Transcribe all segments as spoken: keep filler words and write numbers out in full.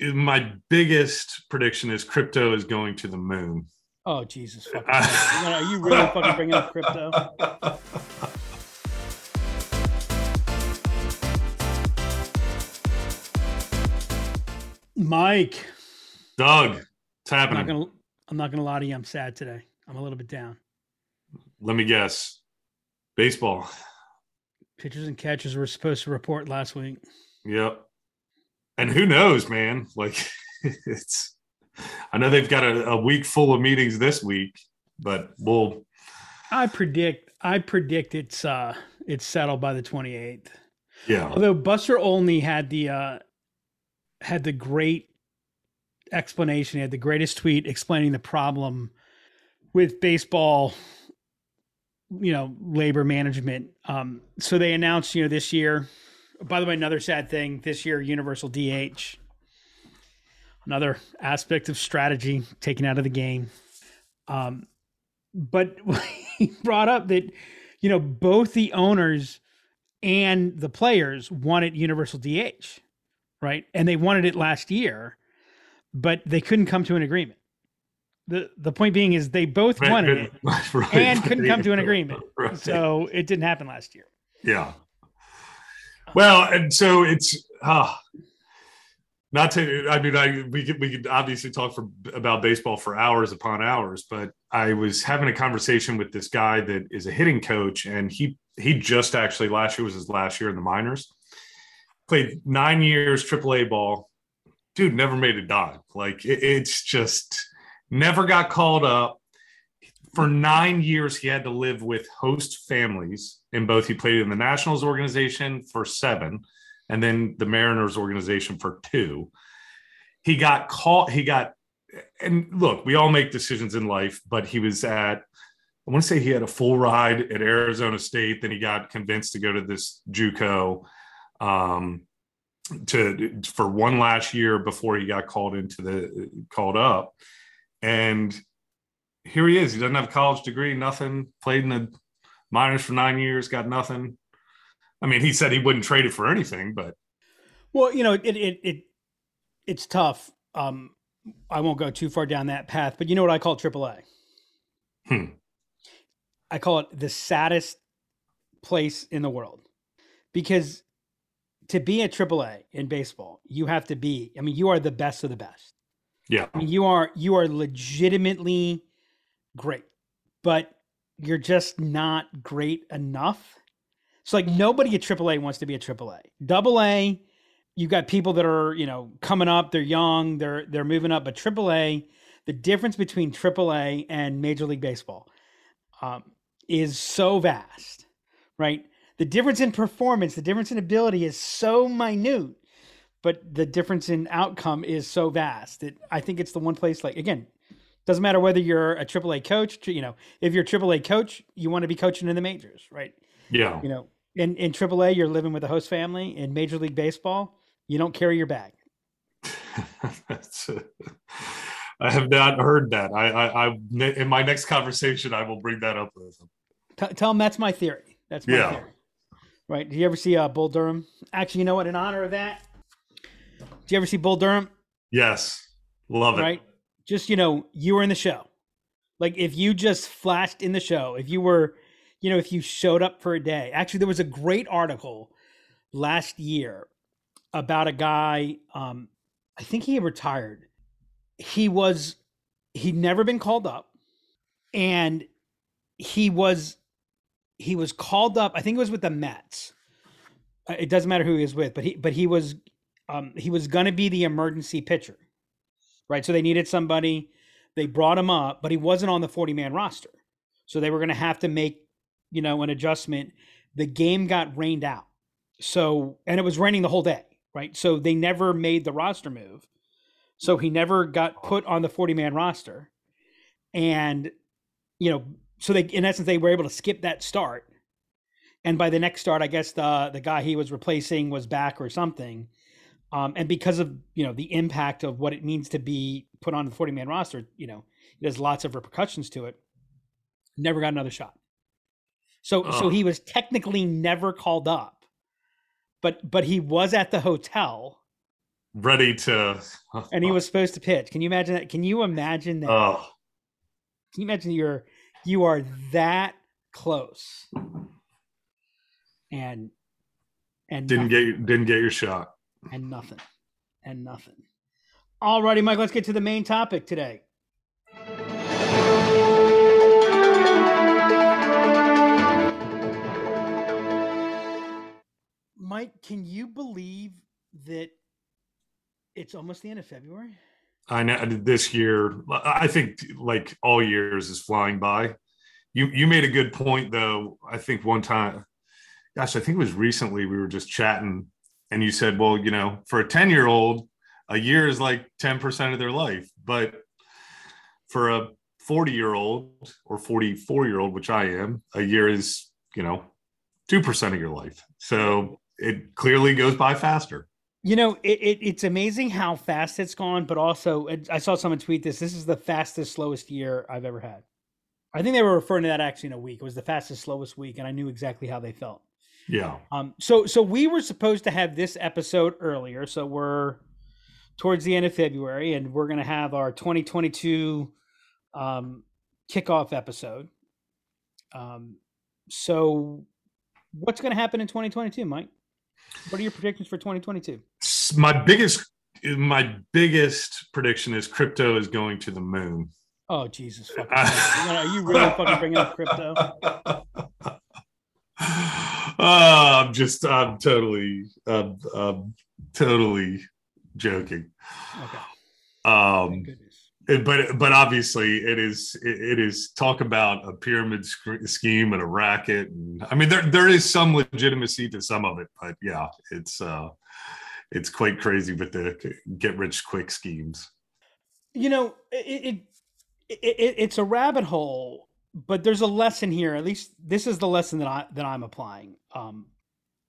my biggest prediction is crypto is going to the moon. Oh, Jesus. Fucking Are you really fucking bringing up crypto? Mike. Doug, it's happening. I'm not, gonna, I'm not gonna lie to you. I'm sad today. I'm a little bit down. Let me guess. Baseball. Pitchers and catchers were supposed to report last week. Yep. And who knows, man? Like, it's, I know they've got a, a week full of meetings this week, but we'll. I predict, I predict it's, uh, it's settled by the twenty-eighth. Yeah. Although Buster Olney had the, uh, had the great explanation. He had the greatest tweet explaining the problem with baseball, you know, labor management. Um, so they announced, you know, this year, by the way, another sad thing this year, universal D H, another aspect of strategy taken out of the game. Um, but he brought up that, you know, both the owners and the players wanted universal D H, right? And they wanted it last year, but they couldn't come to an agreement. The the point being is they both right, wanted it right, and couldn't come to an agreement. Right. So it didn't happen last year. Yeah. Well, and so it's uh, not to. I mean, I we could we could obviously talk for about baseball for hours upon hours, but I was having a conversation with this guy that is a hitting coach, and he he just actually last year was his last year in the minors. Played nine years triple A ball, dude. Never made a dime. Like it, it's just never got called up. For nine years, he had to live with host families in both. He played in the Nationals organization for seven and then the Mariners organization for two. He got called. He got – and look, we all make decisions in life, but he was at – I want to say he had a full ride at Arizona State. Then he got convinced to go to this JUCO um, to for one last year before he got called into the – called up. And – here he is. He doesn't have a college degree, nothing. Played in the minors for nine years, got nothing. I mean, he said he wouldn't trade it for anything, but. Well, you know, it it it it's tough. Um, I won't go too far down that path, but you know what I call triple A? Hmm. I call it the saddest place in the world. Because to be a triple A in baseball, you have to be, I mean, you are the best of the best. Yeah. I mean, you are you are legitimately great, but you're just not great enough. So like nobody at triple A wants to be a triple A. Double A, you've got people that are, you know, coming up, they're young, they're, they're moving up, but triple A, the difference between triple A and Major League Baseball um, is so vast, right? The difference in performance, the difference in ability is so minute, but the difference in outcome is so vast that I think it's the one place, like, again, doesn't matter whether you're a triple A coach, you know, if you're a triple A coach, you want to be coaching in the majors, right? Yeah. You know, in, in triple A, you're living with a host family. In Major League Baseball, you don't carry your bag. That's a, I have not heard that. I, I, I, in my next conversation, I will bring that up with him. T- tell him that's my theory. That's my yeah. theory. Right. Did you ever see uh, Bull Durham? Actually, you know what? In honor of that, did you ever see Bull Durham? Yes. Love it. Right. Just, you know, you were in the show. Like if you just flashed in the show, if you were, you know, if you showed up for a day. Actually, there was a great article last year about a guy. Um, I think he retired. He was, he'd never been called up and he was, he was called up. I think it was with the Mets. It doesn't matter who he was with, but he, but he was, um, he was going to be the emergency pitcher. Right. So they needed somebody, they brought him up, but he wasn't on the forty man roster. So they were going to have to make, you know, an adjustment. The game got rained out. So, and it was raining the whole day. Right. So they never made the roster move. So he never got put on the forty man roster. And, you know, so they, in essence, they were able to skip that start. And by the next start, I guess the, the guy he was replacing was back or something. Um, and because of, you know, the impact of what it means to be put on the forty man roster, you know, there's lots of repercussions to it. Never got another shot. So, oh. so he was technically never called up, but, but he was at the hotel ready to. And he was supposed to pitch. Can you imagine that? Can you imagine that? Oh. Can you imagine you're you are that close, and and didn't nothing. get didn't get your shot, and nothing, and nothing. All righty, Mike. Let's get to the main topic today. Mike, can you believe that it's almost the end of February? I know this year, I think like all years is flying by. You you made a good point though. I think one time, gosh, I think it was recently we were just chatting and you said, well, you know, for a ten year old, a year is like ten percent of their life. But for a forty year old or forty-four year old, which I am, a year is, you know, two percent of your life. So it clearly goes by faster. You know, it, it, it's amazing how fast it's gone, but also I saw someone tweet this. This is the fastest, slowest year I've ever had. I think they were referring to that actually in a week. It was the fastest, slowest week, and I knew exactly how they felt. Yeah. Um. So, so we were supposed to have this episode earlier. So we're towards the end of February, and we're going to have our twenty twenty-two um, kickoff episode. Um. So what's going to happen in twenty twenty-two, Mike? What are your predictions for twenty twenty-two? My biggest, my biggest prediction is crypto is going to the moon. Oh, Jesus. Fucking are you really fucking bringing up crypto? Uh, I'm just, I'm totally, I'm, I'm totally joking. Okay. Um, Thank goodness. But, but obviously it is, it is talk about a pyramid scheme and a racket. And I mean, there, there is some legitimacy to some of it, but yeah, it's, uh, it's quite crazy with the get rich quick schemes. You know, it, it, it, it's a rabbit hole, but there's a lesson here. At least this is the lesson that I, that I'm applying. Um,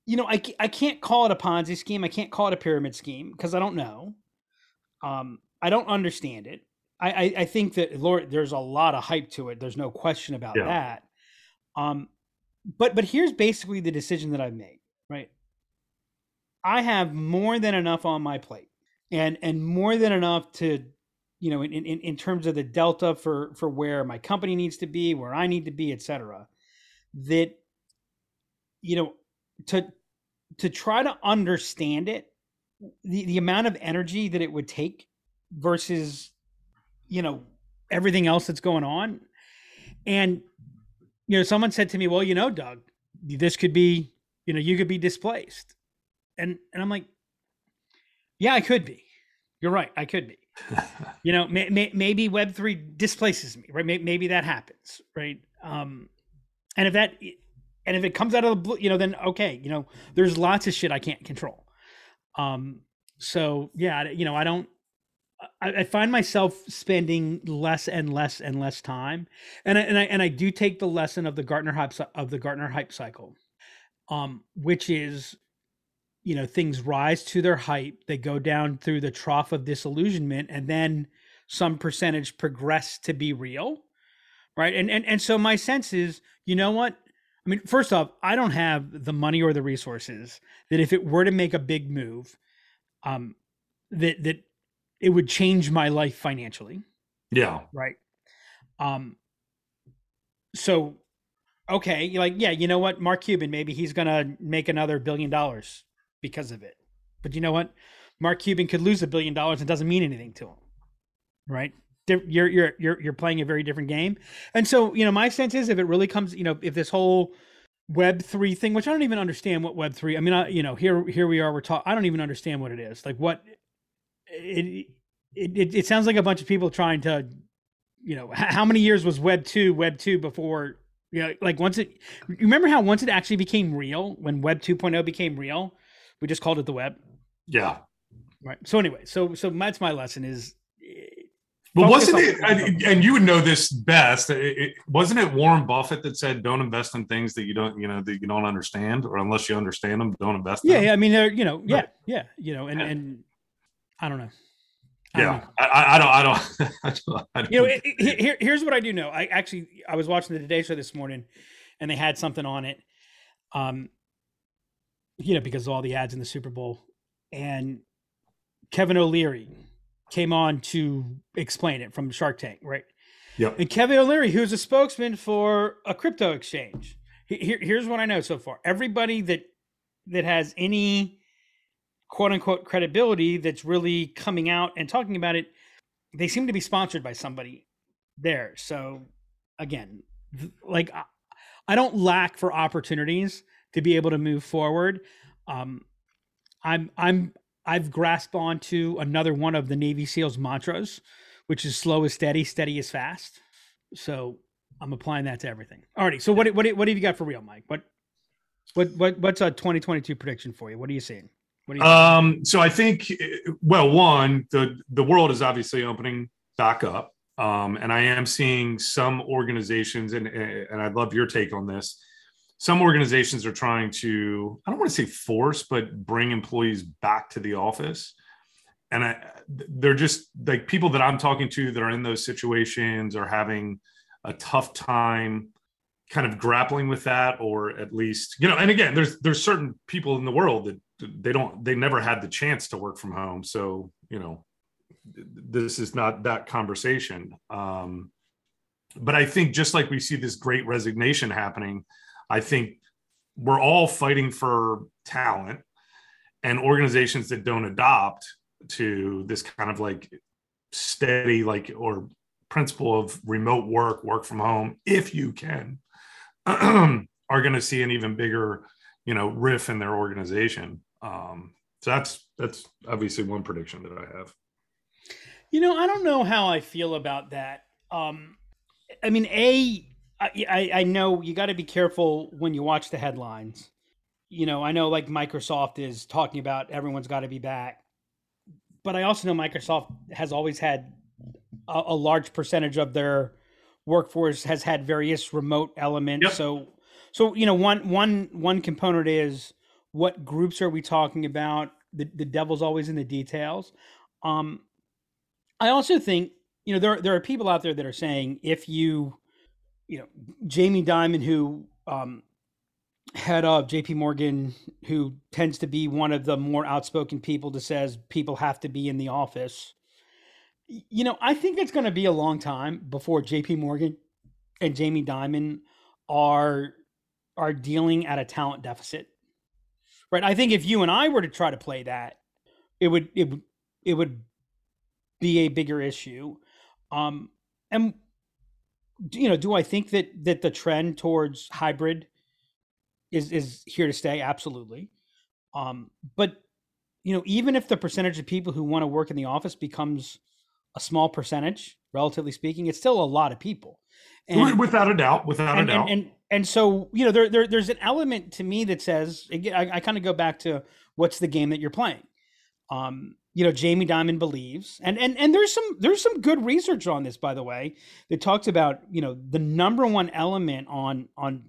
you know, I, I can't call it a Ponzi scheme. I can't call it a pyramid scheme because I don't know. Um, I don't understand it. I, I think that Lord, there's a lot of hype to it. There's no question about yeah. that. Um, but but here's basically the decision that I've made. Right, I have more than enough on my plate, and and more than enough to, you know, in in, in terms of the delta for for where my company needs to be, where I need to be, et cetera. That, you know, to to try to understand it, the the amount of energy that it would take versus, you know, everything else that's going on. And, you know, someone said to me, well, you know, Doug, this could be, you know, you could be displaced. And, and I'm like, yeah, I could be. You're right. I could be, you know, may, may, maybe Web three displaces me, right? Maybe, maybe that happens. Right. Um, and if that, and if it comes out of the blue, you know, then okay, you know, there's lots of shit I can't control. Um, so yeah, you know, I don't, I find myself spending less and less and less time, and I, and I and I do take the lesson of the Gartner hype of the Gartner hype cycle, um, which is, you know, things rise to their hype, they go down through the trough of disillusionment, and then some percentage progress to be real, right? And and and so my sense is, you know what? I mean, first off, I don't have the money or the resources that if it were to make a big move, um, that that. it would change my life financially. Yeah. Right. Um, so, okay. You're like, yeah, you know what? Mark Cuban, maybe he's going to make another billion dollars because of it. But you know what? Mark Cuban could lose a billion dollars and it doesn't mean anything to him. Right. You're, you're, you're, you're playing a very different game. And so, you know, my sense is if it really comes, you know, if this whole Web three thing, which I don't even understand what Web three, I mean, I, you know, here, here we are, we're talking, I don't even understand what it is. Like what, It, it it sounds like a bunch of people trying to, you know, how many years was Web two before, you know, like once it, remember how once it actually became real, when Web two point oh became real, we just called it the web. Yeah. Right. So anyway, so, so that's my lesson is. But wasn't it, and, and you would know this best, it, it, wasn't it Warren Buffett that said, don't invest in things that you don't, you know, that you don't understand, or unless you understand them, don't invest in yeah, them. Yeah. I mean, they're, you know, yeah, yeah. You know, and, yeah. and, I don't know. I yeah, don't know. I, I don't. I don't. I don't, I don't you know, it, it, here, here's what I do know. I actually, I was watching the Today Show this morning, and they had something on it, um, you know, because of all the ads in the Super Bowl, and Kevin O'Leary came on to explain it from Shark Tank, right? Yep. And Kevin O'Leary, who's a spokesman for a crypto exchange. Here, here's what I know so far. Everybody that that has any quote unquote credibility that's really coming out and talking about it, they seem to be sponsored by somebody there. So again, like I don't lack for opportunities to be able to move forward. Um, I'm, I'm, I've grasped onto another one of the Navy SEALs mantras, which is slow is steady, steady is fast. So I'm applying that to everything. Alrighty. So what, what, what have you got for real, Mike? What, what, what, what's a twenty twenty-two prediction for you? What are you seeing? What are you um, seeing? So I think, well, one, the, the world is obviously opening back up. Um, and I am seeing some organizations, and, and I'd love your take on this. Some organizations are trying to, I don't want to say force, but bring employees back to the office. And I, they're just like people that I'm talking to that are in those situations are having a tough time kind of grappling with that, or at least, you know, and again, there's, there's certain people in the world that they don't, they never had the chance to work from home. So, you know, this is not that conversation. Um, but I think just like we see this great resignation happening, I think we're all fighting for talent, and organizations that don't adopt to this kind of like steady, like, or principle of remote work, work from home, if you can, are going to see an even bigger, you know, riff in their organization. Um, so that's, that's obviously one prediction that I have. You know, I don't know how I feel about that. Um, I mean, A, I, I, I know you got to be careful when you watch the headlines. You know, I know like Microsoft is talking about everyone's got to be back. But I also know Microsoft has always had a, a large percentage of their workforce has had various remote elements. Yep. So, so, you know, one, one, one component is what groups are we talking about? The, the devil's always in the details. Um, I also think, you know, there, there are people out there that are saying if you, you know, Jamie Dimon, who, um, head of J P Morgan, who tends to be one of the more outspoken people that says people have to be in the office. You know, I think it's going to be a long time before J P Morgan and Jamie Dimon are, are dealing at a talent deficit, right? I think if you and I were to try to play that, it would, it would, it would be a bigger issue. Um, and, you know, do I think that, that the trend towards hybrid is is here to stay? Absolutely. Um, but, you know, even if the percentage of people who want to work in the office becomes a small percentage, relatively speaking, it's still a lot of people. And, without a doubt, without and, a doubt. And, and, and so, you know, there, there there's an element to me that says, I, I kind of go back to what's the game that you're playing? Um, you know, Jamie Dimon believes, and, and, and there's some, there's some good research on this, by the way, that talks about, you know, the number one element on, on,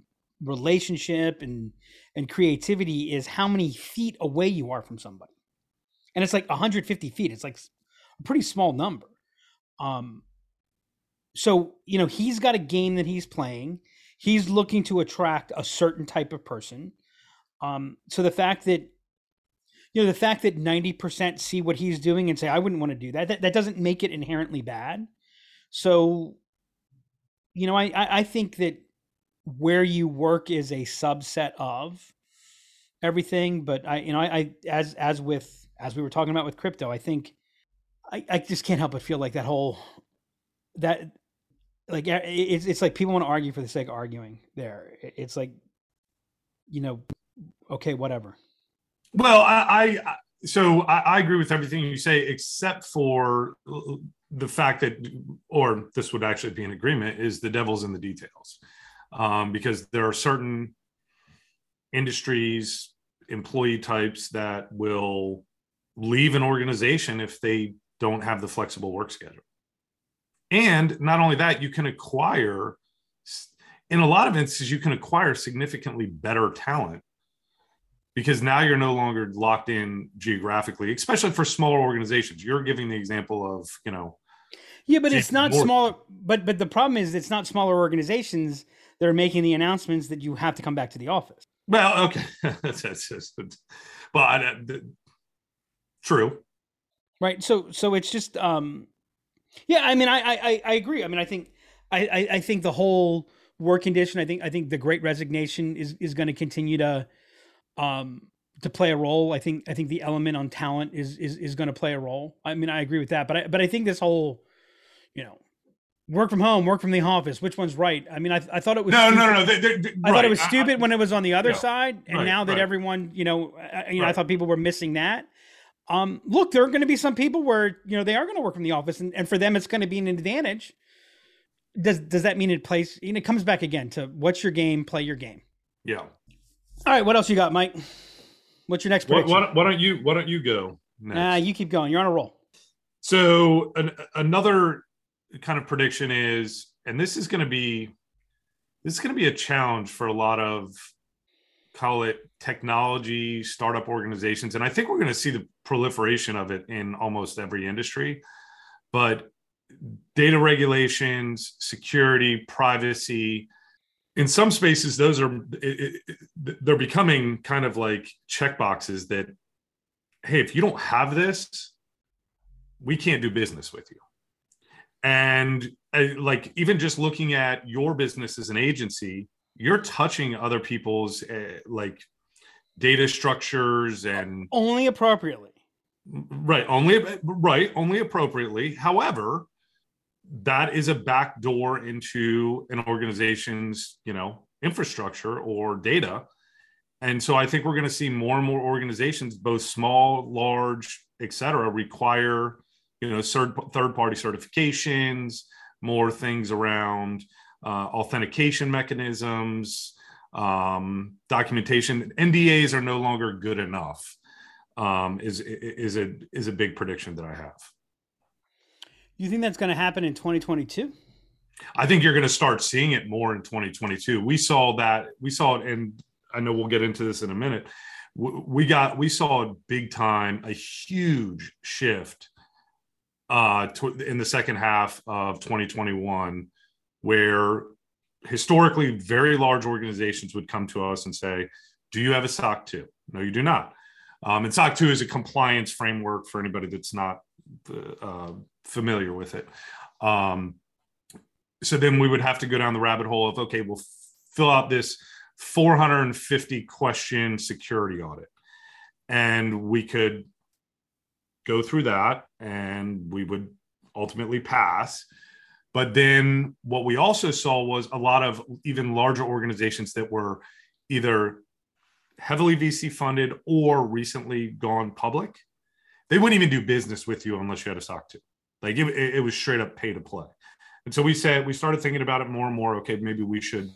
relationship and and creativity is how many feet away you are from somebody. And it's like one hundred fifty feet. It's like a pretty small number. Um, so, you know, he's got a game that he's playing. He's looking to attract a certain type of person. Um, so the fact that, you know, the fact that ninety percent see what he's doing and say, I wouldn't want to do that, that, that doesn't make it inherently bad. So, you know, I, I, I think that where you work is a subset of everything. But I, you know, I, I, as, as with, as we were talking about with crypto, I think I, I just can't help but feel like that whole, that like, it's, it's like people want to argue for the sake of arguing there. It's like, you know, okay, whatever. Well, I, I so I, I agree with everything you say, except for the fact that, or this would actually be an agreement, is the devil's in the details. Um, because there are certain industries, employee types that will leave an organization if they don't have the flexible work schedule. And not only that, you can acquire, in a lot of instances, you can acquire significantly better talent because now you're no longer locked in geographically, especially for smaller organizations. You're giving the example of, you know. Yeah, but it's not smaller. But, but the problem is it's not smaller organizations. They're making the announcements that you have to come back to the office. Well, okay. that's, that's, that's, but uh, the, true. Right. So, so it's just, um, yeah, I mean, I, I, I agree. I mean, I think, I, I think the whole work condition, I think, I think the great resignation is, is going to continue to, um, to play a role. I think, I think the element on talent is, is, is going to play a role. I mean, I agree with that, but I, but I think this whole, you know, work from home, work from the office, which one's right? I mean, I, I thought it was, no, stupid. no, no, no. They're, they're, I right. thought it was stupid I, when it was on the other no, side. And right, now that right. everyone, you know, I, you know, right. I thought people were missing that. Um, look, there are going to be some people where, you know, they are going to work from the office, and, and for them, it's going to be an advantage. Does, does that mean it plays, you know, it comes back again to what's your game, play your game. Yeah. All right. What else you got, Mike? What's your next prediction? Why, why, why don't you, why don't you go next? Uh, you keep going. You're on a roll. So an, another kind of prediction is, and this is going to be, this is going to be a challenge for a lot of, call it technology startup organizations. And I think we're going to see the proliferation of it in almost every industry, but data regulations, security, privacy, in some spaces, those are, it, it, they're becoming kind of like checkboxes that, hey, if you don't have this, we can't do business with you. And uh, like, even just looking at your business as an agency, you're touching other people's uh, like data structures and only appropriately. Right. Only, right. Only appropriately. However, that is a backdoor into an organization's, you know, infrastructure or data. And so I think we're going to see more and more organizations, both small, large, et cetera, require, you know, third, third party certifications, more things around Uh, authentication mechanisms, um, documentation. N D As are no longer good enough. Um, is is a is a big prediction that I have. You think that's going to happen in twenty twenty-two? I think you're going to start seeing it more in twenty twenty-two. We saw that. We saw it, and I know we'll get into this in a minute. We got we saw it big time, a huge shift uh, to, in the second half of twenty twenty-one. Where historically very large organizations would come to us and say, do you have a S O C two? No, you do not. Um, and S O C two is a compliance framework for anybody that's not uh, familiar with it. Um, so then we would have to go down the rabbit hole of, okay, we'll f- fill out this four hundred fifty question security audit. And we could go through that and we would ultimately pass. But then what we also saw was a lot of even larger organizations that were either heavily V C funded or recently gone public. They wouldn't even do business with you unless you had a S O C two. Like it, it was straight up pay to play. And so we said, we started thinking about it more and more. Okay, maybe we should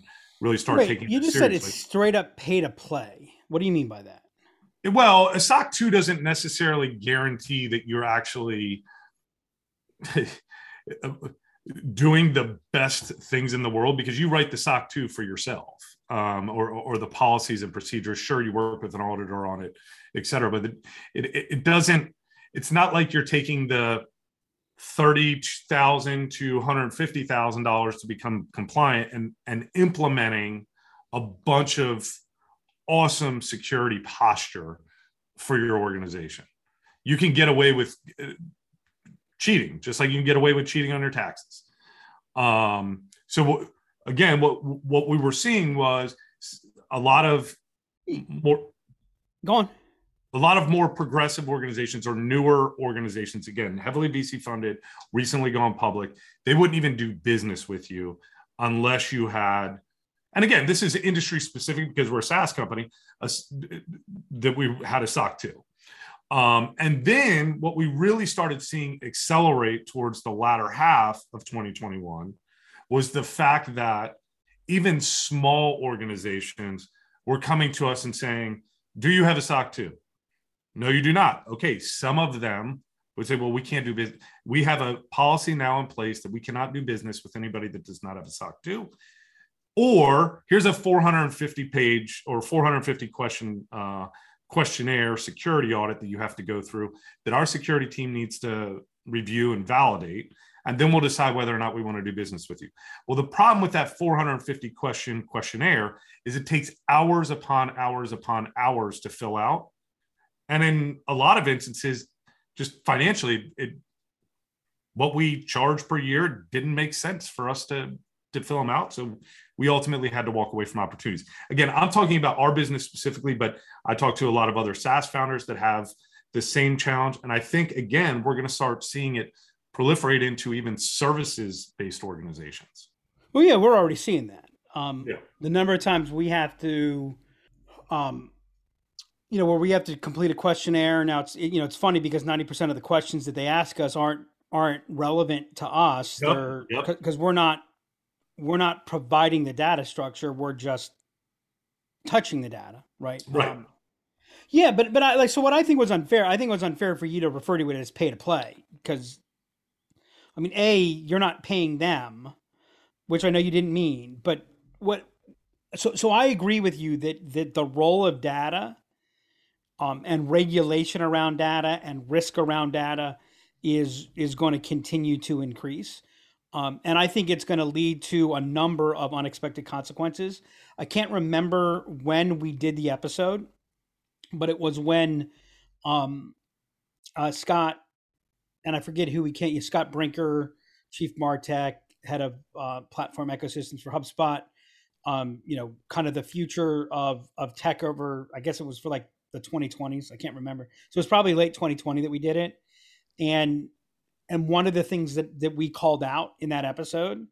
really start Wait, taking you it just seriously. Said it's straight up pay to play. What do you mean by that? Well, a S O C two doesn't necessarily guarantee that you're actually doing the best things in the world, because you write the S O C two for yourself, um, or, or the policies and procedures. Sure, you work with an auditor on it, et cetera, but it, it, it doesn't, it's not like you're taking the thirty thousand dollars to one hundred fifty thousand dollars to become compliant and, and implementing a bunch of awesome security posture for your organization. You can get away with uh, cheating, just like you can get away with cheating on your taxes. Um, so w- again, what what we were seeing was a lot of more go on, a lot of more progressive organizations or newer organizations, again, heavily V C funded, recently gone public. They wouldn't even do business with you unless you had. And again, this is industry specific because we're a SaaS company uh, that we had a S O C to. Um, and then what we really started seeing accelerate towards the latter half of twenty twenty-one was the fact that even small organizations were coming to us and saying, do you have a S O C two? No, you do not. Okay, some of them would say, well, we can't do business. We have a policy now in place that we cannot do business with anybody that does not have a S O C two. Or here's a four hundred fifty page or four hundred fifty question uh questionnaire security audit that you have to go through that our security team needs to review and validate. And then we'll decide whether or not we want to do business with you. Well, the problem with that four hundred fifty question questionnaire is it takes hours upon hours upon hours to fill out. And in a lot of instances, just financially, it, what we charge per year didn't make sense for us to, to fill them out. So we ultimately had to walk away from opportunities. Again, I'm talking about our business specifically, but I talked to a lot of other SaaS founders that have the same challenge. And I think, again, we're going to start seeing it proliferate into even services-based organizations. Well, yeah, we're already seeing that. Um, yeah. The number of times we have to, um, you know, where we have to complete a questionnaire. Now it's, you know, it's funny because ninety percent of the questions that they ask us aren't, aren't relevant to us. Yep. They're, yep. Cause we're not, we're not providing the data structure. We're just touching the data. Right. Right. Um, yeah. But, but I like, so what I think was unfair, I think it was unfair for you to refer to it as pay to play. Cause I mean, A, you're not paying them, which I know you didn't mean, but what, so, so I agree with you that, that the role of data Um, and regulation around data and risk around data is is going to continue to increase. Um, and I think it's going to lead to a number of unexpected consequences. I can't remember when we did the episode, but it was when um, uh, Scott, and I forget who we came, Scott Brinker, Chief MarTech, head of uh, platform ecosystems for HubSpot, um, you know, kind of the future of of tech over, I guess it was for like, the twenty twenties. I can't remember. So it's probably late twenty twenty that we did it. And, and one of the things that, that we called out in that episode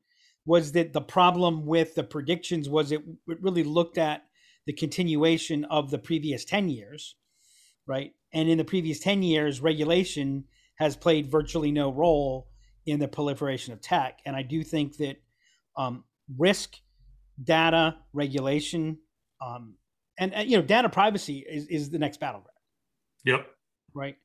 was that the problem with the predictions was it, it really looked at the continuation of the previous ten years. Right. And in the previous ten years, regulation has played virtually no role in the proliferation of tech. And I do think that, um, risk, data, regulation, um, And, and, you know, data privacy is, is the next battleground. Yep. Right.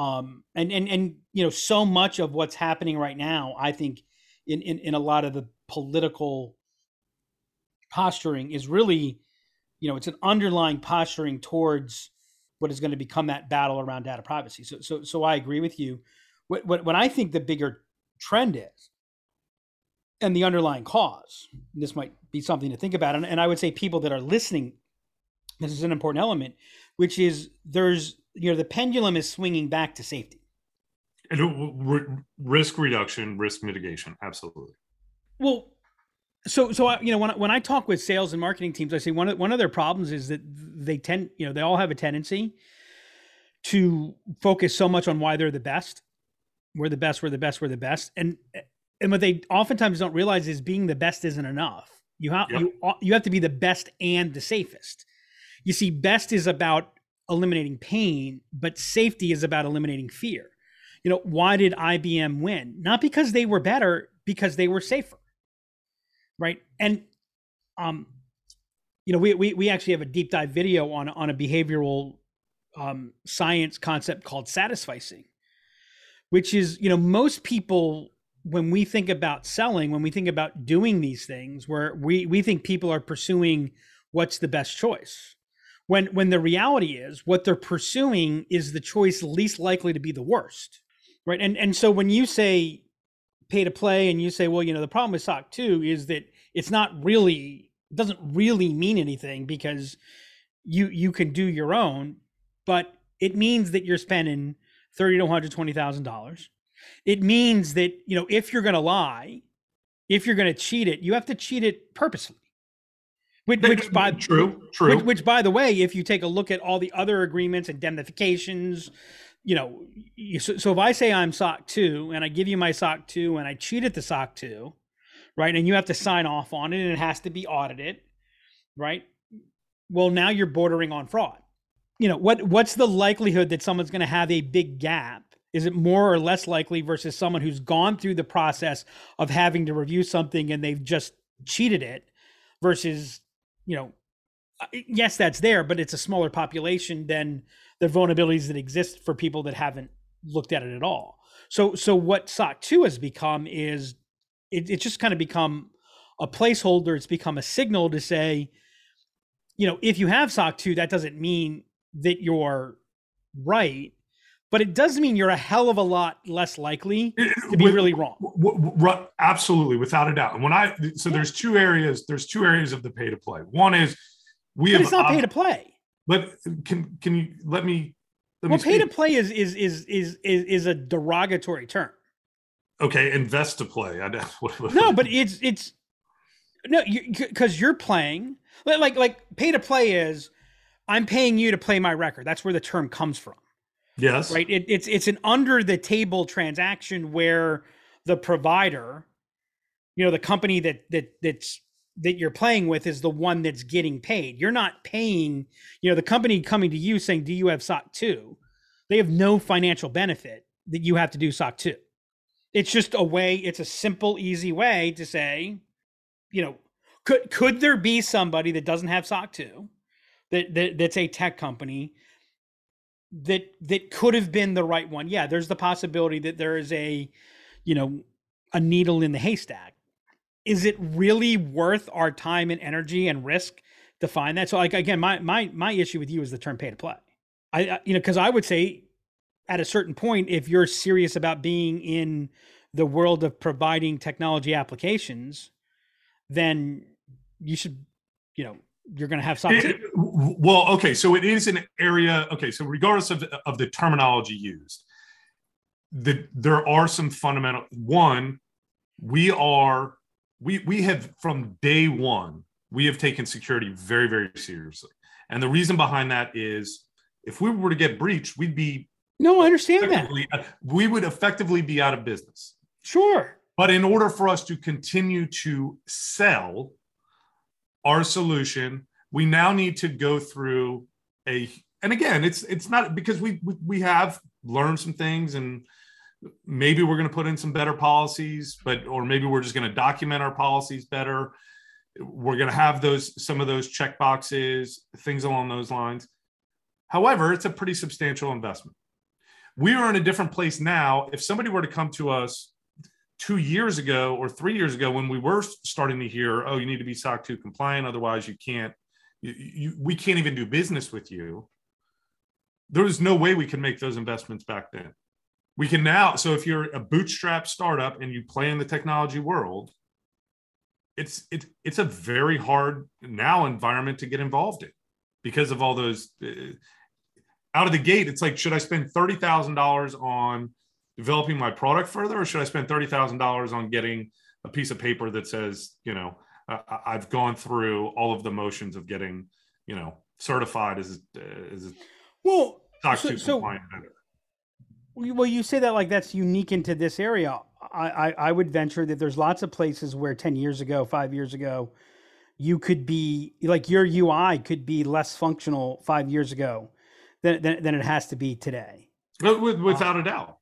Um, and, and, and, you know, so much of what's happening right now, I think in, in, in a lot of the political posturing is really, you know, it's an underlying posturing towards what is going to become that battle around data privacy. So, so, so I agree with you. What, what, what I think the bigger trend is and the underlying cause, this might be something to think about. And, and I would say people that are listening, this is an important element, which is there's, you know, the pendulum is swinging back to safety. And risk reduction, risk mitigation. Absolutely. Well, so, so I, you know, when I, when I talk with sales and marketing teams, I say one of, one of their problems is that they tend, you know, they all have a tendency to focus so much on why they're the best. We're the best, we're the best, we're the best. And, and what they oftentimes don't realize is being the best isn't enough. You have, yep. you, you have to be the best and the safest. You see, best is about eliminating pain, but safety is about eliminating fear. You know, why did I B M win? Not because they were better, because they were safer, right? And, um, you know, we we we actually have a deep dive video on on a behavioral um, science concept called satisficing, which is, you know, most people, when we think about selling, when we think about doing these things, where we we think people are pursuing what's the best choice. When when the reality is what they're pursuing is the choice least likely to be the worst, right? And and so when you say pay to play and you say, well, you know, the problem with S O C two is that it's not really, it doesn't really mean anything because you you can do your own, but it means that you're spending thirty thousand to one hundred twenty thousand dollars. It means that, you know, if you're going to lie, if you're going to cheat it, you have to cheat it purposely. Which, which, by, true, true. Which, which, by the way, if you take a look at all the other agreements, indemnifications, you know, you, so, so if I say I'm S O C two and I give you my S O C two and I cheat at the S O C two, right, and you have to sign off on it and it has to be audited, right? Well, now you're bordering on fraud. You know, what what's the likelihood that someone's going to have a big gap? Is it more or less likely versus someone who's gone through the process of having to review something and they've just cheated it versus... You know, yes, that's there, but it's a smaller population than the vulnerabilities that exist for people that haven't looked at it at all. So, so what S O C two has become is it, it's just kind of become a placeholder. It's become a signal to say, you know, if you have S O C two, that doesn't mean that you're right, but it does mean you're a hell of a lot less likely to be With, really wrong. W- w- absolutely, without a doubt. And when I so yeah. there's two areas. There's two areas of the pay to play. One is we. But have, it's not pay to play. But can can you let me Well, pay to play is is is is is a derogatory term. Okay, invest to play. I don't, no, but it's it's no, because you, you're playing like like pay to play is I'm paying you to play my record. That's where the term comes from. Yes, right. It, it's it's an under the table transaction where the provider, you know, the company that that that's that you're playing with is the one that's getting paid. You're not paying, you know, the company coming to you saying, "Do you have S O C two?" They have no financial benefit that you have to do S O C two. It's just a way, it's a simple, easy way to say, you know, could could there be somebody that doesn't have S O C two, that, that that's a tech company that that could have been the right one? Yeah, there's the possibility that there is a, you know, a needle in the haystack. Is it really worth our time and energy and risk to find that? So like, again, my my my issue with you is the term pay to play. I, I you know, because I would say at a certain point, if you're serious about being in the world of providing technology applications, then you should, you know, you're going to have something. It, well, okay. So it is an area. Okay. So regardless of, of the terminology used, the, there are some fundamental, one, we are, we, we have from day one, we have taken security very, very seriously. And the reason behind that is if we were to get breached, we'd be, No, I understand that. We would effectively be out of business. Sure. But in order for us to continue to sell our solution, we now need to go through a, and again, it's it's not because we we have learned some things and maybe we're going to put in some better policies, but, or maybe we're just going to document our policies better. We're going to have those, some of those check boxes, things along those lines. However, it's a pretty substantial investment. We are in a different place now. If somebody were to come to us two years ago or three years ago when we were starting to hear, oh, you need to be S O C two compliant, otherwise you can't, you, you, we can't even do business with you. There was no way we could make those investments back then. We can now, so if you're a bootstrap startup and you play in the technology world, it's, it, it's a very hard now environment to get involved in because of all those... Uh, out of the gate, it's like, should I spend thirty thousand dollars on developing my product further, or should I spend thirty thousand dollars on getting a piece of paper that says, you know, uh, I've gone through all of the motions of getting, you know, certified as uh, as a well, S O C two so, so, compliant vendor. Well, you say that like that's unique into this area. I, I I would venture that there's lots of places where ten years ago, five years ago, you could be like your U I could be less functional five years ago Than, than it has to be today. Without uh, a doubt.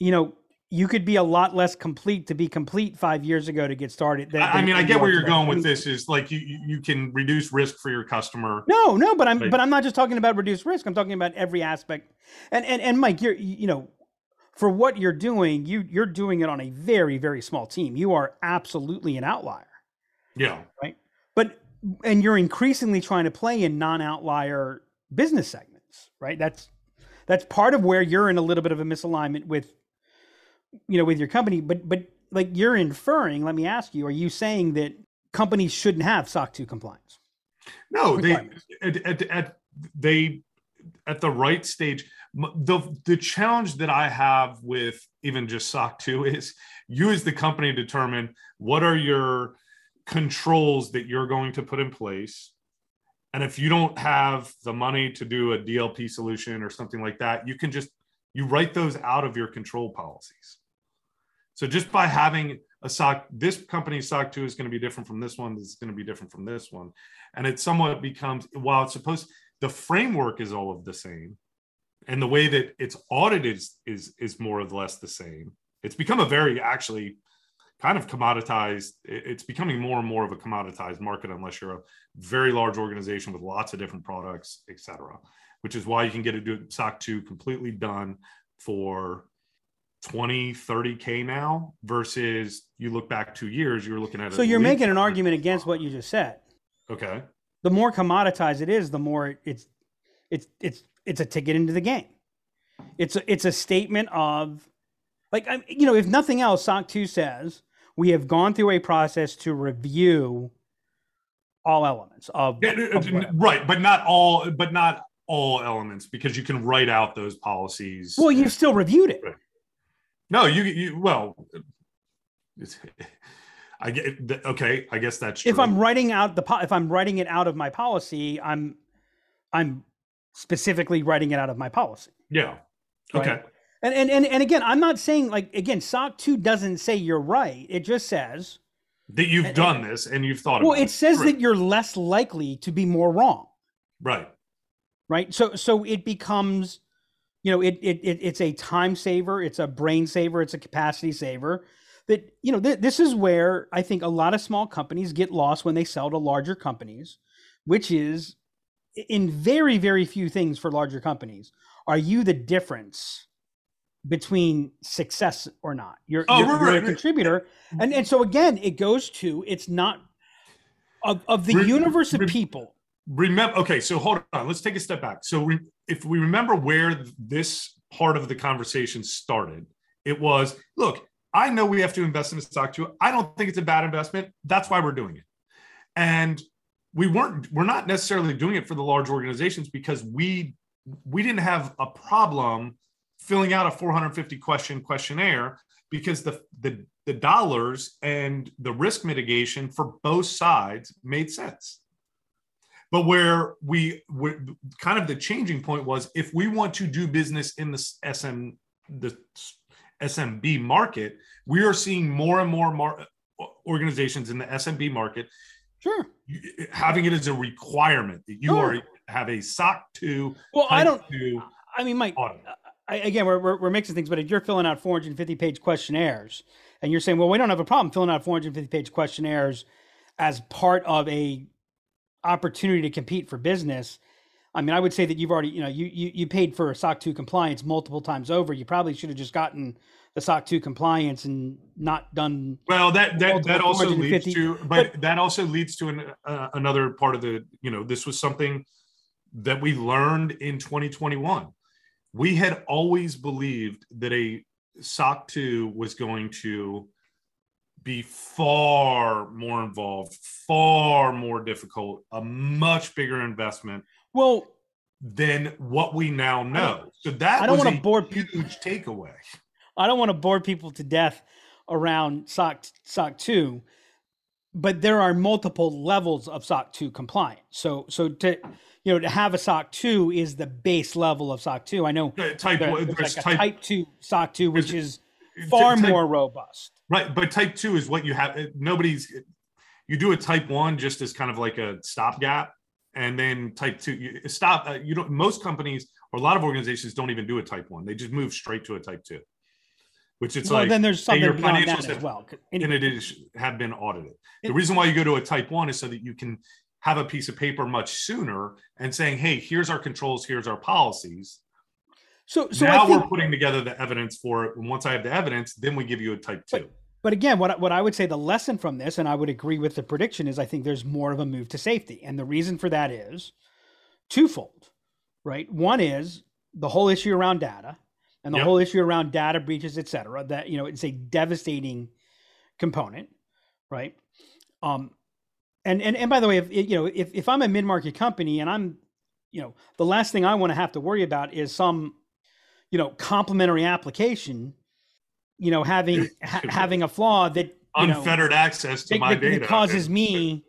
You know, you could be a lot less complete to be complete five years ago to get started. Than, I mean, I get where you're going with this is like you you can reduce risk for your customer. No, no, but I'm but I'm not just talking about reduced risk. I'm talking about every aspect. And and and Mike, you're you know, for what you're doing, you you're doing it on a very, very small team. You are absolutely an outlier. Yeah. Right. But and you're increasingly trying to play in non-outlier business segments. Right. That's, that's part of where you're in a little bit of a misalignment with, you know, with your company, but, but like you're inferring, let me ask you, are you saying that companies shouldn't have S O C two compliance? No, they, at, at, at, they, at the right stage, the, the challenge that I have with even just S O C two is you as the company determine what are your controls that you're going to put in place. And if you don't have the money to do a D L P solution or something like that, you can just, you write those out of your control policies. So just by having a S O C, this company's S O C two is going to be different from this one. This is going to be different from this one. And it somewhat becomes, while it's supposed, the framework is all of the same. And the way that it's audited is, is, is more or less the same. It's become a very actually kind of commoditized, it's becoming more and more of a commoditized market unless you're a very large organization with lots of different products, et cetera, which is why you can get a S O C two completely done for twenty, thirty K now versus you look back two years, you're looking at it. So you're making an argument against what you just said. Okay. The more commoditized it is, the more it's, it's, it's, it's a ticket into the game. It's a, it's a statement of like, you know, if nothing else, S O C two says, we have gone through a process to review all elements of, of right, but not all, but not all elements because you can write out those policies. Well, you still reviewed it. Right. No, you, you, well, it's, I get, okay. I guess that's true. If I'm writing out the, if I'm writing it out of my policy, I'm, I'm specifically writing it out of my policy. Yeah. Okay. Right? And, and, and, and again, I'm not saying like, again, S O C two doesn't say you're right. It just says that you've and, done and, this and you've thought well, about it. Well, it says right. that you're less likely to be more wrong. Right. Right. So, so it becomes, you know, it, it, it, it's a time saver. It's a brain saver. It's a capacity saver that, you know, th- this is where I think a lot of small companies get lost when they sell to larger companies, which is in very, very few things for larger companies. Are you the difference between success or not? You're, oh, you're, right, you're right, a right. contributor. And, and so again, it goes to, it's not of, of the re- universe of re- people. Remember, okay, so hold on, let's take a step back. So re- if we remember where this part of the conversation started, it was, look, I know we have to invest in S O C two. I don't think it's a bad investment. That's why we're doing it. And we weren't, we're not necessarily doing it for the large organizations because we, we didn't have a problem filling out a four hundred fifty question questionnaire because the, the, the dollars and the risk mitigation for both sides made sense. But where we kind of the changing point was, if we want to do business in the S M, the S M B market, we are seeing more and more mar- organizations in the S M B market sure. having it as a requirement that you sure. are have a S O C two. Well, I don't. I mean, Mike. I, again, we're, we're we're mixing things, but if you're filling out four hundred fifty page questionnaires and you're saying, well, we don't have a problem filling out four hundred fifty page questionnaires as part of a opportunity to compete for business. I mean, I would say that you've already, you know, you you, you paid for a S O C two compliance multiple times over. You probably should have just gotten the S O C two compliance and not done. Well, that that that also leads to, but, but that also leads to an, uh, another part of the, you know, this was something that we learned in twenty twenty-one. We had always believed that a S O C two was going to be far more involved, far more difficult, a much bigger investment well, than what we now know. So that I don't was want to a bore huge people. takeaway. I don't want to bore people to death around S O C, S O C two, but there are multiple levels of S O C two compliance. So so to you know to have a S O C two is the base level of S O C two. I know yeah, type, there, there's there's like type, a type two S O C two, which is far type, more robust. Right, but type two is what you have. Nobody's, you do a type one just as kind of like a stopgap, and then type two, you stop, you don't, most companies or a lot of organizations don't even do a type one. They just move straight to a type two, which it's well, like, then there's something hey, your financials as well. And it is, have been audited. It, the reason why you go to a type one is so that you can have a piece of paper much sooner and saying, hey, here's our controls, here's our policies. So, so now think, we're putting together the evidence for it. And once I have the evidence, then we give you a type two. But, but again, what, what I would say the lesson from this, and I would agree with the prediction, is I think there's more of a move to safety. And the reason for that is twofold, right? One is the whole issue around data and the yep. whole issue around data breaches, et cetera, that, you know, it's a devastating component, right? Um, and, and, and by the way, if, you know, if, if I'm a mid-market company and I'm, you know, the last thing I want to have to worry about is some, you know, complementary application, you know, having ha- having a flaw that you know, unfettered access to that, my that, data that causes me,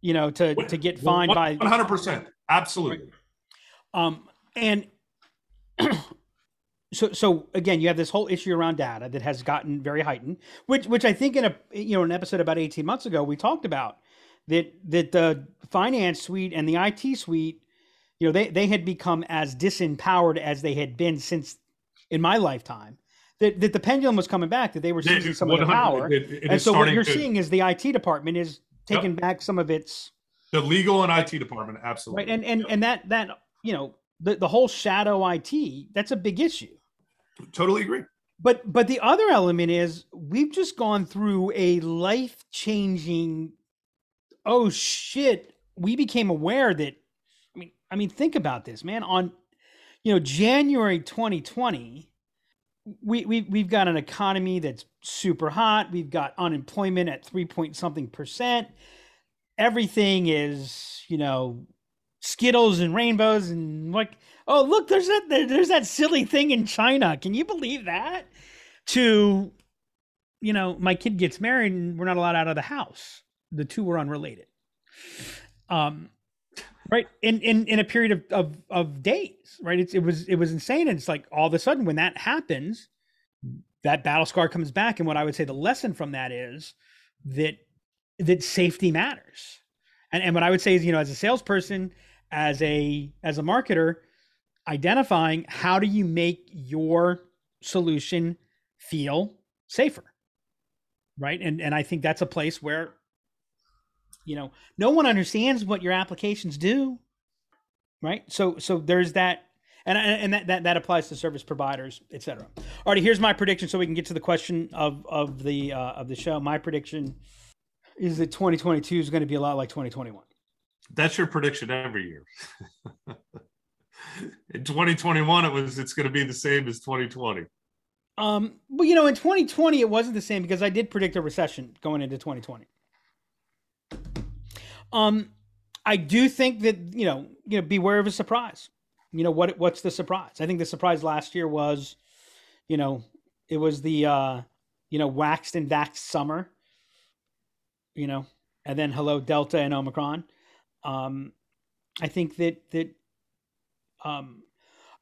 you know, to to get fined by one hundred percent. Absolutely. Um, and so so again, you have this whole issue around data that has gotten very heightened, which which I think in a you know an episode about eighteen months ago we talked about that that the finance suite and the I T suite. You know, they, they had become as disempowered as they had been since in my lifetime, that, that the pendulum was coming back, that they were seizing some of the power. It, it and so what you're to, seeing is the I T department is taking yep. back some of its. The legal and I T department. Absolutely. Right. And, and, yep. and that, that, you know, the, the whole shadow I T, that's a big issue. Totally agree. But, but the other element is we've just gone through a life changing. Oh shit. We became aware that, I mean, think about this, man. On, you know, January twenty twenty, we, we, we've got an economy that's super hot. We've got unemployment at three point something percent. Everything is, you know, Skittles and rainbows and like, oh, look, there's that, there's that silly thing in China. Can you believe that? To, you know, my kid gets married and we're not allowed out of the house. The two were unrelated. Um, right. In, in, in a period of, of, of days, right. It's, it was, it was insane. And it's like, all of a sudden when that happens, that battle scar comes back. And what I would say the lesson from that is that, that safety matters. And, and what I would say is, you know, as a salesperson, as a, as a marketer, identifying how do you make your solution feel safer, right? And, and I think that's a place where, you know, no one understands what your applications do, right? So, so there's that, and, and that, that, that applies to service providers, et cetera. All right, here's my prediction so we can get to the question of, of the, uh, of the show. My prediction is that twenty twenty-two is going to be a lot like twenty twenty-one. That's your prediction every year. In twenty twenty-one, it was, it's going to be the same as twenty twenty. Um, but you know, in twenty twenty, it wasn't the same because I did predict a recession going into twenty twenty. Um, I do think that, you know, you know, beware of a surprise. You know, what, what's the surprise? I think the surprise last year was, you know, it was the, uh, you know, waxed and vaxxed summer, you know, and then hello, Delta and Omicron. Um, I think that, that, um,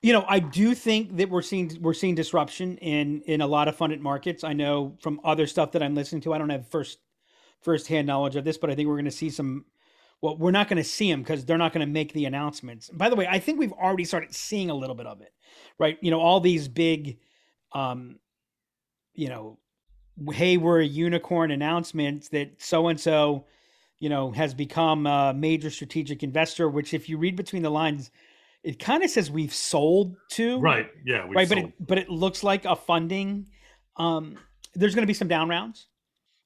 you know, I do think that we're seeing, we're seeing disruption in, in a lot of funded markets. I know from other stuff that I'm listening to, I don't have first, firsthand knowledge of this, but I think we're going to see some, well, we're not going to see them because they're not going to make the announcements. By the way, I think we've already started seeing a little bit of it, right? You know, all these big, um, you know, hey, we're a unicorn announcements that so-and-so, you know, has become a major strategic investor, which if you read between the lines, it kind of says we've sold to, right? Yeah. Right. But it, but it looks like a funding, um, there's going to be some down rounds.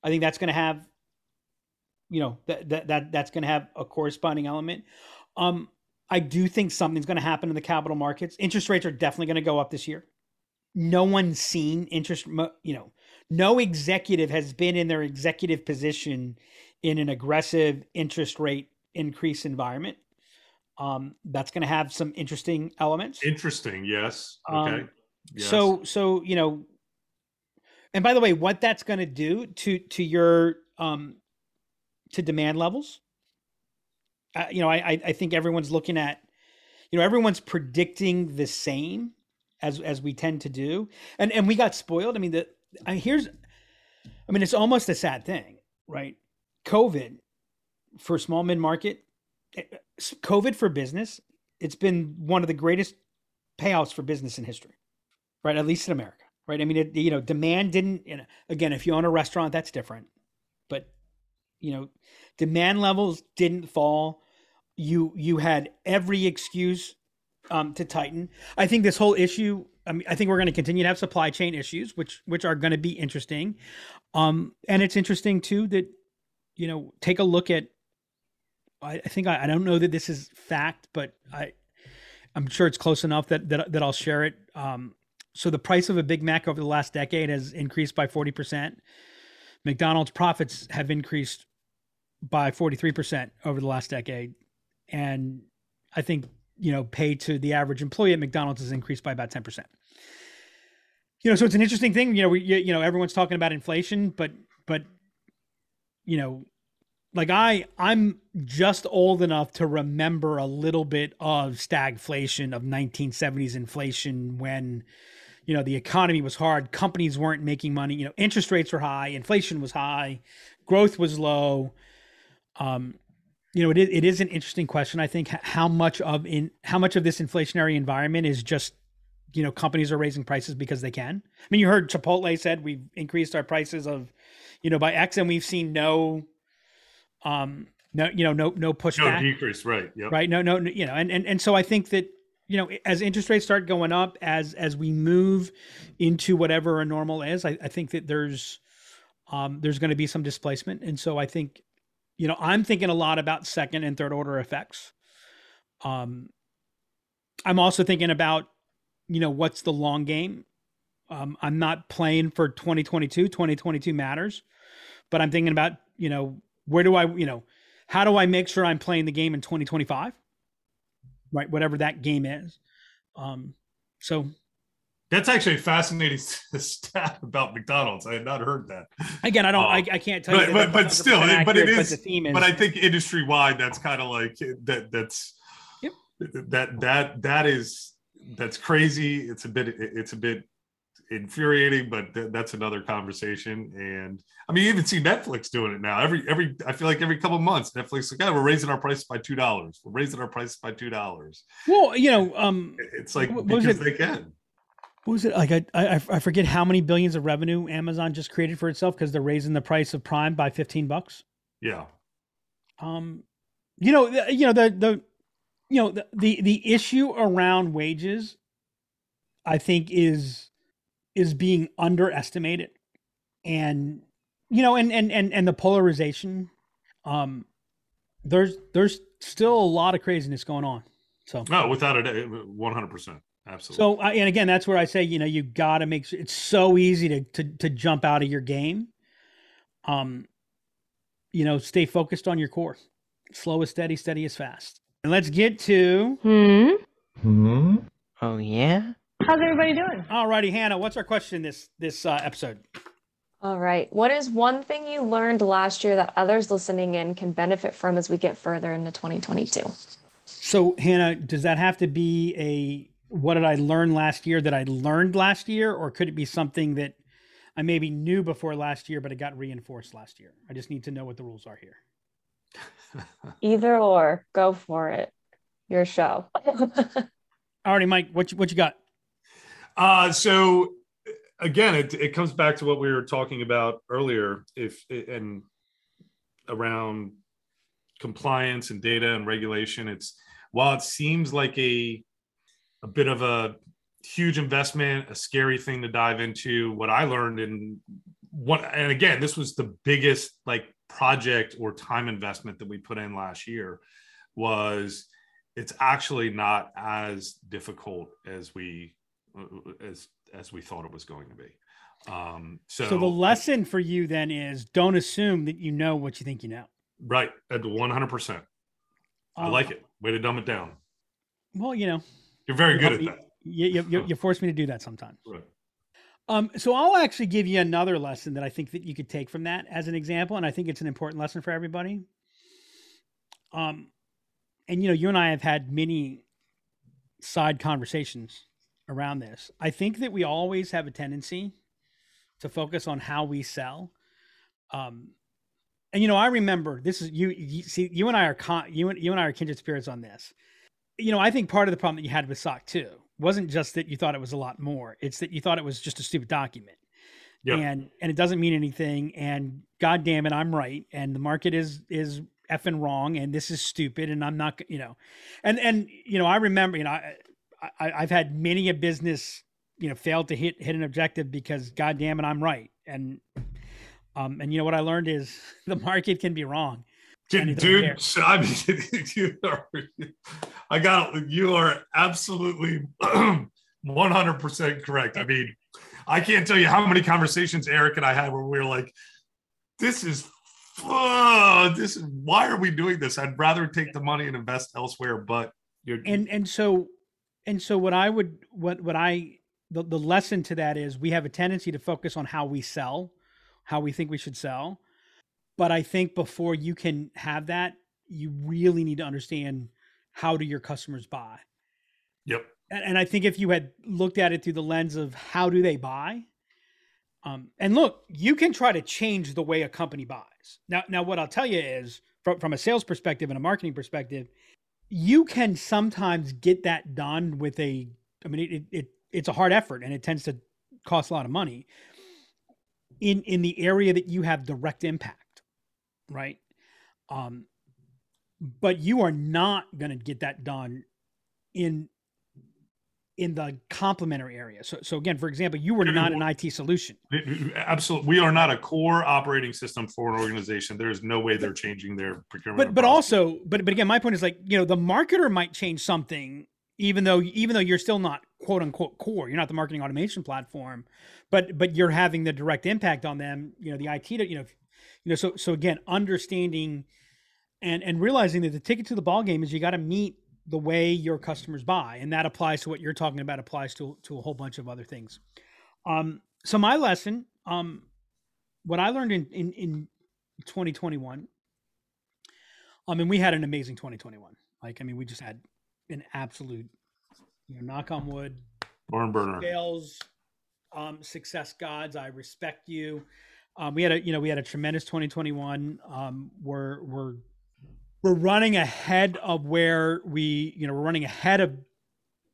I think that's going to have, you know, that, that, that that's going to have a corresponding element. Um, I do think something's going to happen in the capital markets. Interest rates are definitely going to go up this year. No one's seen interest, you know, no executive has been in their executive position in an aggressive interest rate increase environment. Um, that's going to have some interesting elements. Interesting. Yes. Okay. Um, yes. So, so, you know, and by the way, what that's going to do to, to your, um, to demand levels. Uh, you know, I, I think everyone's looking at, you know, everyone's predicting the same as, as we tend to do. And, and we got spoiled. I mean, the, I mean, here's, I mean, it's almost a sad thing, right? COVID for small mid market, COVID for business, it's been one of the greatest payouts for business in history, right? At least in America, right? I mean, it, you know, demand didn't, you know, again, if you own a restaurant, that's different, but you know, demand levels didn't fall. You, you had every excuse um, to tighten. I think this whole issue, I mean, I think we're going to continue to have supply chain issues, which, which are going to be interesting. Um, and it's interesting too, that, you know, take a look at, I, I think, I, I don't know that this is fact, but I, I'm sure it's close enough that, that, that I'll share it. Um, so the price of a Big Mac over the last decade has increased by forty percent. McDonald's profits have increased by forty-three percent over the last decade. And I think, you know, pay to the average employee at McDonald's has increased by about ten percent. You know, so it's an interesting thing, you know, we, you know, everyone's talking about inflation, but, but, you know, like I, I'm just old enough to remember a little bit of stagflation, of nineteen seventies inflation when, you know, the economy was hard. Companies weren't making money. You know, interest rates were high. Inflation was high. Growth was low. Um, you know, it is, it is an interesting question. I think how much of in how much of this inflationary environment is just, you know, companies are raising prices because they can. I mean, you heard Chipotle said we've increased our prices of, you know, by X, and we've seen no, um, no, you know, no, no pushback. No decrease, right? Yep. Right. No, no, no, you know, and and and so I think that, you know, as interest rates start going up, as, as we move into whatever a normal is, I, I think that there's, um, there's going to be some displacement. And so I think, you know, I'm thinking a lot about second and third order effects. Um, I'm also thinking about, you know, what's the long game? Um, I'm not playing for twenty twenty-two, twenty twenty-two matters, but I'm thinking about, you know, where do I, you know, how do I make sure I'm playing the game in twenty twenty-five? right? Whatever that game is. Um, so that's actually a fascinating stat about McDonald's. I had not heard that. Again, I don't, um, I, I can't tell but, you, that but, but still, accurate, but it is, but, the theme is, but I think industry wide, that's kind of like that. That's yep. that, that, that is, that's crazy. It's a bit, it's a bit infuriating, but th- that's another conversation. And I mean, you even see Netflix doing it now. Every, every, I feel like every couple of months, Netflix, like, yeah, we're raising our prices by two dollars. We're raising our prices by two dollars. Well, you know, um, it's like, because it? they can. What was it like? I, I I forget how many billions of revenue Amazon just created for itself because they're raising the price of Prime by fifteen bucks. Yeah. Um, you know, the, you know the the, you know the, the the issue around wages, I think is is being underestimated, and you know, and and and and the polarization. Um, there's there's still a lot of craziness going on. So no, without a one hundred percent. Absolutely. So, uh, and again, that's where I say, you know, you got to make sure it's so easy to, to, to jump out of your game. Um, you know, stay focused on your core. Slow is steady, steady is fast. And let's get to. Hmm. Hmm. Oh yeah. How's everybody doing? All righty, Hannah. What's our question this this uh, episode? All right. What is one thing you learned last year that others listening in can benefit from as we get further into twenty twenty-two? So, Hannah, does that have to be a what did I learn last year that I learned last year? Or could it be something that I maybe knew before last year, but it got reinforced last year? I just need to know what the rules are here. Either or, go for it. Your show. Alrighty, Mike, what you, what you got? Uh, so again, it, it comes back to what we were talking about earlier, if and around compliance and data and regulation. It's while it seems like a a bit of a huge investment, a scary thing to dive into. What I learned in what, and again, this was the biggest like project or time investment that we put in last year, was it's actually not as difficult as we, as, as we thought it was going to be. Um, so, so the lesson for you then is don't assume that you know what you think you know. Right. At one hundred percent. I like it. Way to dumb it down. Well, you know, You're very good at that. You, you, you, you force me to do that sometimes. Right. Um, so I'll actually give you another lesson that I think that you could take from that as an example. And I think it's an important lesson for everybody. Um, and, you know, you and I have had many side conversations around this. I think that we always have a tendency to focus on how we sell. Um, and, you know, I remember this is you, you see, you and I are con- you, and, you and I are kindred spirits on this. You know, I think part of the problem that you had with S O C two wasn't just that you thought it was a lot more. It's that you thought it was just a stupid document. Yep. And, and it doesn't mean anything. And God damn it, I'm right. And the market is, is effing wrong. And this is stupid. And I'm not, you know, and, and, you know, I remember, you know, I, I I've had many a business, you know, failed to hit, hit an objective because God damn it, I'm right. And, um, and you know, what I learned is the market can be wrong. Dude, dude I mean, you are, I got, you are absolutely one hundred percent correct. I mean, I can't tell you how many conversations Eric and I had where we were like, this is, oh, this is, why are we doing this? I'd rather take the money and invest elsewhere, but. You're- and, and so, and so what I would, what, what I, the, the lesson to that is we have a tendency to focus on how we sell, how we think we should sell. But I think before you can have that, you really need to understand how do your customers buy. Yep. And, and I think if you had looked at it through the lens of how do they buy, um, and look, you can try to change the way a company buys. Now, now what I'll tell you is from, from a sales perspective and a marketing perspective, you can sometimes get that done with a, I mean, it, it it's a hard effort and it tends to cost a lot of money in, in the area that you have direct impact. Right. Um, but you are not going to get that done in, in the complementary area. So, so again, for example, you were not an I T solution. Absolutely. We are not a core operating system for an organization. There is no way they're changing their procurement. But, but also, but, but again, my point is like, you know, the marketer might change something, even though, even though you're still not quote unquote core, you're not the marketing automation platform, but, but you're having the direct impact on them. You know, the I T, you know, You know, so so again, understanding and and realizing that the ticket to the ball game is you got to meet the way your customers buy. And that applies to what you're talking about, applies to, to a whole bunch of other things. Um, so my lesson, um, what I learned in, in, in twenty twenty-one, I mean, we had an amazing twenty twenty-one. Like, I mean, we just had an absolute, you know, knock on wood, barn burner, sales, um, success gods. I respect you. Um, we had a, you know, we had a tremendous twenty twenty-one. Um, we're, we're, we're running ahead of where we, you know, we're running ahead of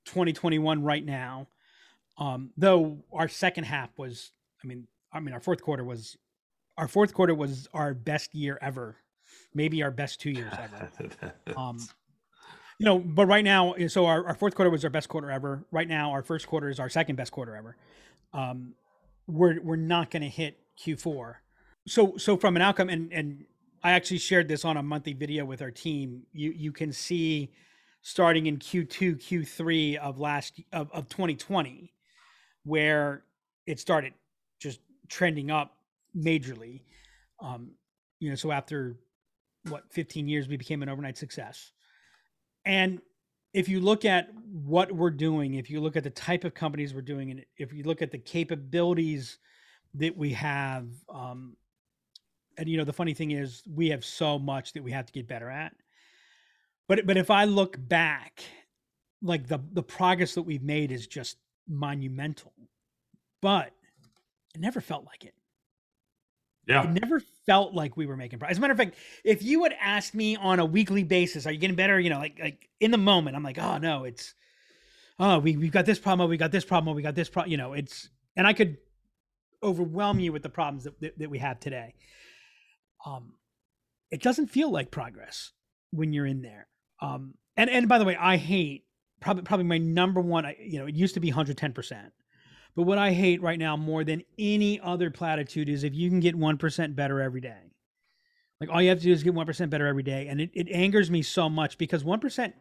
twenty twenty-one right now. Um, though our second half was, I mean, I mean, our fourth quarter was, our fourth quarter was our best year ever. Maybe our best two years ever. Um, you know, but right now, so our, our fourth quarter was our best quarter ever. Right now, our first quarter is our second best quarter ever. Um, we're, we're not going to hit Q four. So, so from an outcome, and, and I actually shared this on a monthly video with our team, you, you can see starting in Q two, Q three of last, of, of twenty twenty, where it started just trending up majorly. Um, you know, so after what, fifteen years, we became an overnight success. And if you look at what we're doing, if you look at the type of companies we're doing, and if you look at the capabilities that we have, um, and, you know, the funny thing is we have so much that we have to get better at. But, but if I look back, like the, the progress that we've made is just monumental, but it never felt like it. Yeah. It never felt like we were making progress. As a matter of fact, if you had asked me on a weekly basis, are you getting better? You know, like, like in the moment, I'm like, oh no, it's, oh, we, we've got this problem. We got this problem. We got this problem, you know, it's, and I could overwhelm you with the problems that, that, that we have today. Um, it doesn't feel like progress when you're in there. Um, and, and by the way, I hate probably, probably my number one, I, you know, it used to be one hundred ten percent. But what I hate right now more than any other platitude is if you can get one percent better every day. Like all you have to do is get one percent better every day. And it, it angers me so much because one percent,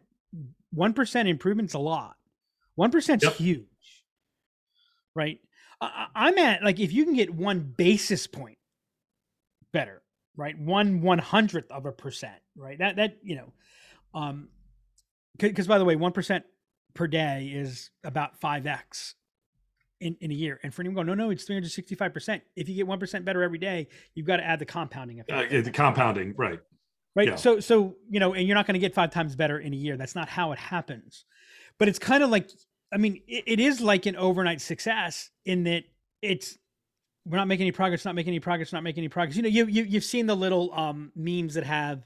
one percent improvement's a lot. one percent's yep. huge, right? I, I'm at like, if you can get one basis point better, right? One one hundredth of a percent, right? That, that, you know, um, cause by the way, one percent per day is about five X. In, in a year. And for anyone going, no, no, it's three hundred sixty-five percent. If you get one percent better every day, you've got to add the compounding effect. Uh, the compounding, right. Right. Yeah. So, so, you know, and you're not going to get five times better in a year. That's not how it happens, but it's kind of like, I mean, it, it is like an overnight success in that it's, we're not making any progress, not making any progress, not making any progress. You know, you, you, you've seen the little um, memes that have,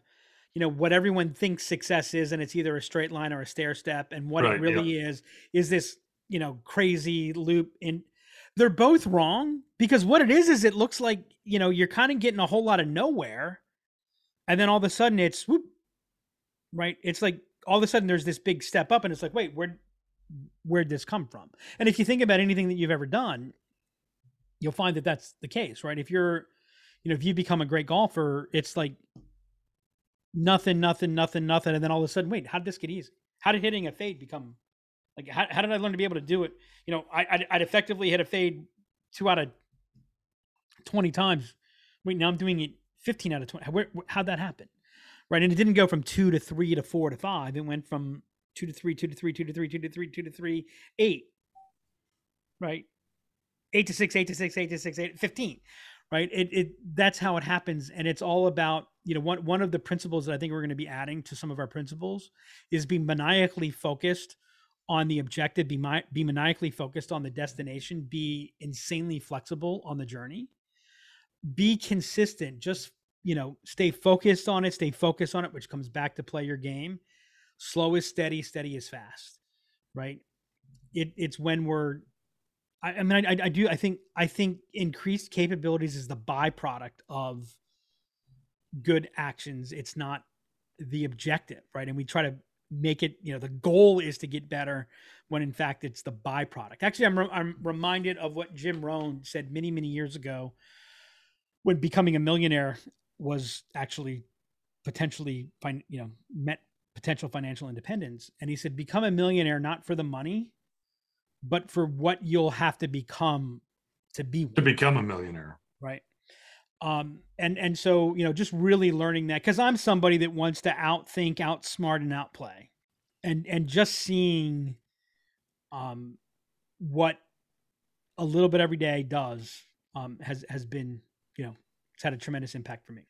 you know, what everyone thinks success is, and it's either a straight line or a stair step. And what right, it really yeah. is, is this, you know, crazy loop. And they're both wrong, because what it is, is it looks like, you know, you're kind of getting a whole lot of nowhere. And then all of a sudden it's whoop, right. It's like, all of a sudden there's this big step up and it's like, wait, where, where'd this come from? And if you think about anything that you've ever done, you'll find that that's the case, right? If you're, you know, if you become a great golfer, it's like nothing, nothing, nothing, nothing. And then all of a sudden, wait, how did this get easy? How did hitting a fade become? Like, how, how did I learn to be able to do it? You know, I, I'd, I'd effectively hit a fade two out of twenty times. Wait, now I'm doing it fifteen out of twenty. Where, how'd that happen? Right. And it didn't go from two to three to four to five. It went from two to three, two to three, two to three, two to three, two to three, eight, right? Eight to six, eight to six, eight to six, eight, fifteen, right? It, it, that's how it happens. And it's all about, you know, one, one of the principles that I think we're going to be adding to some of our principles is being maniacally focused on the objective, be, my, be maniacally focused on the destination, be insanely flexible on the journey, be consistent, just, you know, stay focused on it, stay focused on it, which comes back to play your game. Slow is steady, steady is fast, right? It, it's when we're, I, I mean, I, I do, I think, I think increased capabilities is the byproduct of good actions. It's not the objective, right? And we try to make it, you know, the goal is to get better when in fact it's the byproduct. Actually, I'm, re I'm reminded of what Jim Rohn said many, many years ago when becoming a millionaire was actually potentially, fin you know, met potential financial independence. And he said, become a millionaire, not for the money, but for what you'll have to become to be one. To become a millionaire. Right. Um, and, and so, you know, just really learning that, cause I'm somebody that wants to outthink, outsmart, and outplay. and and just seeing um what a little bit every day does um has has been, you know, it's had a tremendous impact for me.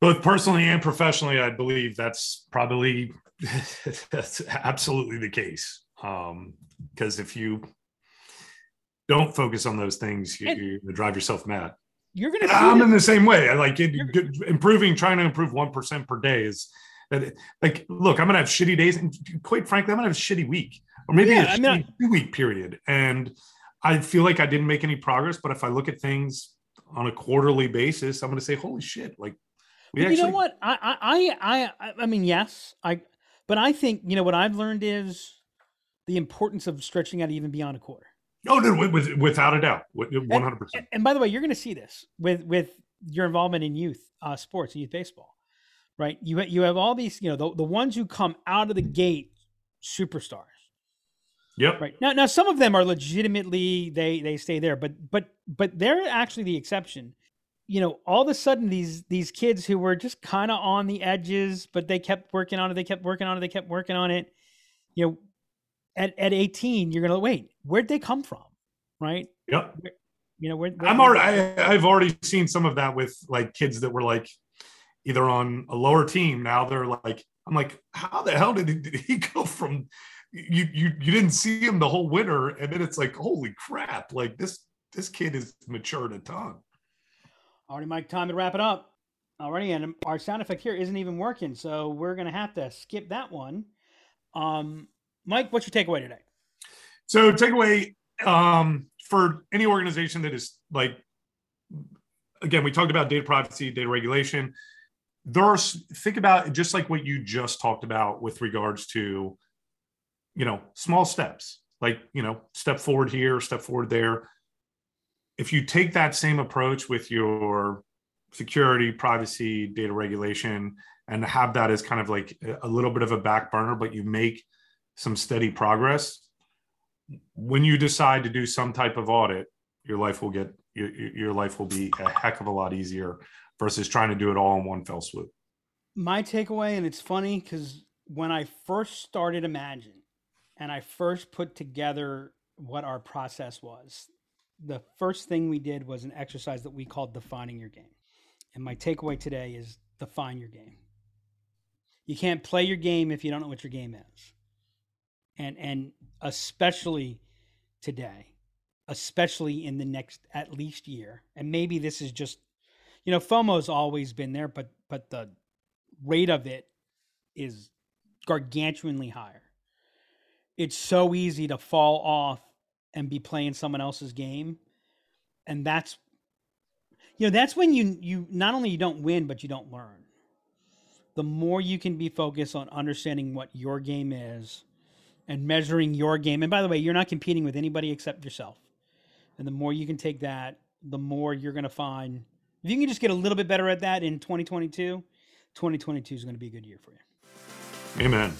Both personally and professionally, I believe that's probably that's absolutely the case. Um, because if you don't focus on those things, you, you're going to drive yourself mad. You're going to. I'm this. in the same way. I like it, improving, trying to improve one percent per day is that. Like, look, I'm going to have shitty days, and quite frankly, I'm going to have a shitty week, or maybe yeah, a shitty not... two week period, and I feel like I didn't make any progress. But if I look at things on a quarterly basis, I'm going to say, "Holy shit!" Like. We actually- you know what? I, I, I, I mean, yes, I, but I think, you know, what I've learned is the importance of stretching out even beyond a quarter. Oh, no, with, without a doubt. one hundred percent. And, and by the way, you're going to see this with, with your involvement in youth uh, sports and youth baseball, right? You, you have all these, you know, the, the ones who come out of the gate, superstars. Yep. Right. Now, now some of them are legitimately, they, they stay there, but, but, but they're actually the exception. You know, all of a sudden these, these kids who were just kind of on the edges, but they kept working on it. They kept working on it. They kept working on it. You know, at, at eighteen, you're going to wait, where'd they come from? Right. Yep. Where, you know, where, where I'm already, I, I've already seen some of that with like kids that were like either on a lower team. Now they're like, I'm like, how the hell did he, did he go from, you, you, you didn't see him the whole winter. And then it's like, holy crap. Like this, this kid has matured a ton. All right, Mike, time to wrap it up. All righty, and our sound effect here isn't even working, so we're going to have to skip that one. Um, Mike, what's your takeaway today? So takeaway um, for any organization that is like, again, we talked about data privacy, data regulation. There are, think about just like what you just talked about with regards to, you know, small steps, like, you know, step forward here, step forward there. If you take that same approach with your security, privacy, data regulation, and have that as kind of like a little bit of a back burner, but you make some steady progress, when you decide to do some type of audit, your life will get, your, your life will be a heck of a lot easier versus trying to do it all in one fell swoop. My takeaway, and it's funny because when I first started Imagine and I first put together what our process was, the first thing we did was an exercise that we called defining your game. And my takeaway today is define your game. You can't play your game if you don't know what your game is. And, and especially today, especially in the next, at least year. And maybe this is just, you know, FOMO's always been there, but, but the rate of it is gargantuanly higher. It's so easy to fall off and be playing someone else's game. And that's, you know, that's when you, you, not only you don't win, but you don't learn. The more you can be focused on understanding what your game is and measuring your game. And by the way, you're not competing with anybody except yourself. And the more you can take that, the more you're going to find, if you can just get a little bit better at that in twenty twenty-two, twenty twenty-two is going to be a good year for you. Amen.